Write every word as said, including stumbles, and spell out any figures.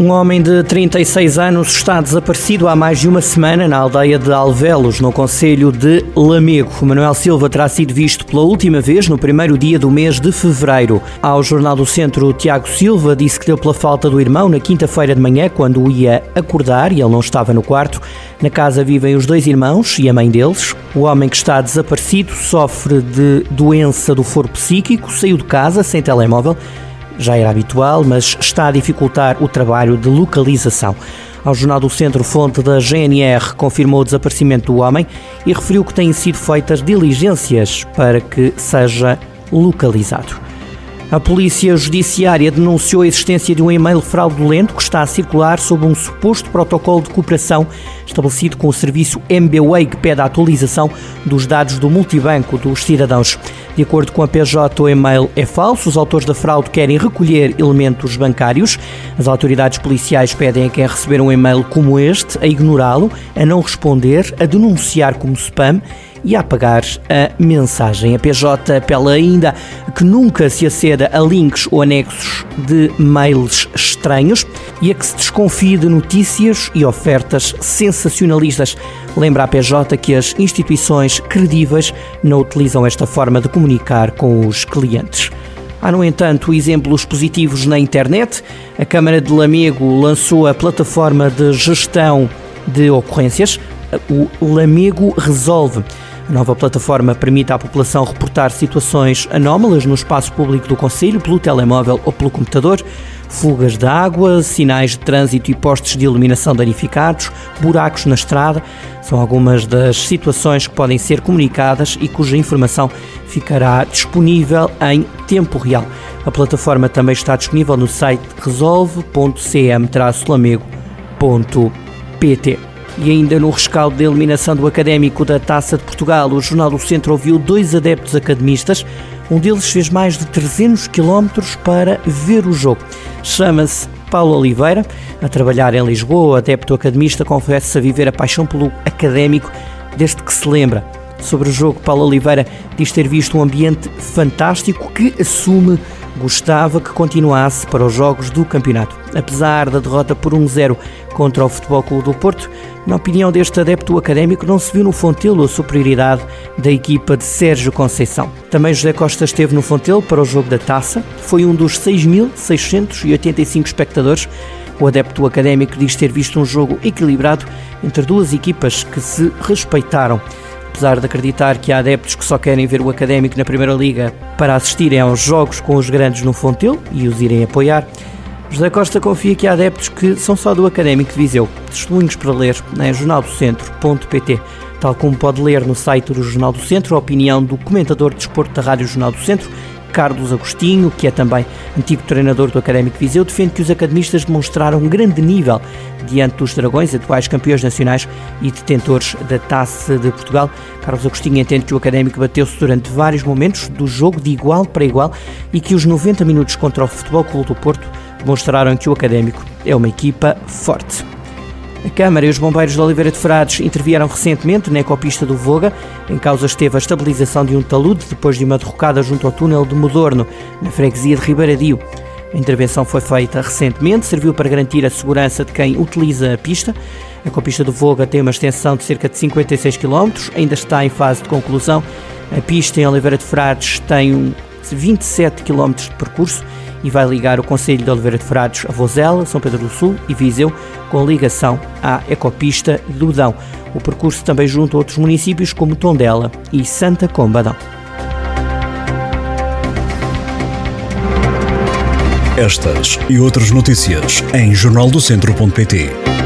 Um homem de trinta e seis anos está desaparecido há mais de uma semana na aldeia de Alvelos, no concelho de Lamego. Manuel Silva terá sido visto pela última vez no primeiro dia do mês de fevereiro. Ao Jornal do Centro, Tiago Silva disse que deu pela falta do irmão na quinta-feira de manhã, quando o ia acordar e ele não estava no quarto. Na casa vivem os dois irmãos e a mãe deles. O homem que está desaparecido sofre de doença do foro psíquico, saiu de casa sem telemóvel. Já era habitual, mas está a dificultar o trabalho de localização. Ao Jornal do Centro, fonte da G N R confirmou o desaparecimento do homem e referiu que têm sido feitas diligências para que seja localizado. A Polícia Judiciária denunciou a existência de um e-mail fraudulento que está a circular sob um suposto protocolo de cooperação estabelecido com o serviço M B Way, que pede a atualização dos dados do multibanco dos cidadãos. De acordo com a P J, o e-mail é falso, os autores da fraude querem recolher elementos bancários. As autoridades policiais pedem a quem receber um e-mail como este a ignorá-lo, a não responder, a denunciar como spam e a apagar a mensagem. A P J apela ainda que nunca se aceda a links ou anexos de mails estranhos e a que se desconfie de notícias e ofertas sensacionalistas. Lembra a P J que as instituições credíveis não utilizam esta forma de comunicar com os clientes. Há, no entanto, exemplos positivos na internet. A Câmara de Lamego lançou a plataforma de gestão de ocorrências, o Lamego Resolve. A nova plataforma permite à população reportar situações anómalas no espaço público do concelho, pelo telemóvel ou pelo computador, fugas de água, sinais de trânsito e postes de iluminação danificados, buracos na estrada. São algumas das situações que podem ser comunicadas e cuja informação ficará disponível em tempo real. A plataforma também está disponível no site resolve ponto c m traço lamego ponto p t. E ainda no rescaldo da eliminação do Académico da Taça de Portugal, o Jornal do Centro ouviu dois adeptos academistas. Um deles fez mais de trezentos quilómetros para ver o jogo. Chama-se Paulo Oliveira. A trabalhar em Lisboa, o adepto academista confessa viver a paixão pelo Académico desde que se lembra. Sobre o jogo, Paulo Oliveira diz ter visto um ambiente fantástico que assume gostava que continuasse para os jogos do campeonato. Apesar da derrota por um zero contra o Futebol Clube do Porto, na opinião deste adepto académico, não se viu no Fontelo a superioridade da equipa de Sérgio Conceição. Também José Costa esteve no Fontelo para o jogo da Taça. Foi um dos seis mil seiscentos e oitenta e cinco espectadores. O adepto académico diz ter visto um jogo equilibrado entre duas equipas que se respeitaram. Apesar de acreditar que há adeptos que só querem ver o Académico na Primeira Liga para assistirem aos jogos com os grandes no Fontelo e os irem apoiar, José Costa confia que há adeptos que são só do Académico de Viseu. Testemunhos para ler em jornal do centro ponto p t, tal como pode ler no site do Jornal do Centro a opinião do comentador de desporto da Rádio Jornal do Centro, Carlos Agostinho, que é também antigo treinador do Académico de Viseu, defende que os academistas demonstraram um grande nível diante dos Dragões, atuais campeões nacionais e detentores da Taça de Portugal. Carlos Agostinho entende que o Académico bateu-se durante vários momentos do jogo de igual para igual e que os noventa minutos contra o Futebol Clube do Porto demonstraram que o Académico é uma equipa forte. A Câmara e os bombeiros de Oliveira de Frades intervieram recentemente na Ecopista do Voga. Em causa esteve a estabilização de um talude depois de uma derrocada junto ao túnel de Modorno, na freguesia de Ribeiradio. A intervenção foi feita recentemente, serviu para garantir a segurança de quem utiliza a pista. A Ecopista do Voga tem uma extensão de cerca de cinquenta e seis quilómetros, ainda está em fase de conclusão. A pista em Oliveira de Frades tem vinte e sete quilómetros de percurso e vai ligar o concelho de Oliveira de Frades a Vozela, São Pedro do Sul e Viseu, com ligação à Ecopista do Dão. O percurso também junta outros municípios como Tondela e Santa Comba Dão. Estas e outras notícias em jornal do centro ponto p t.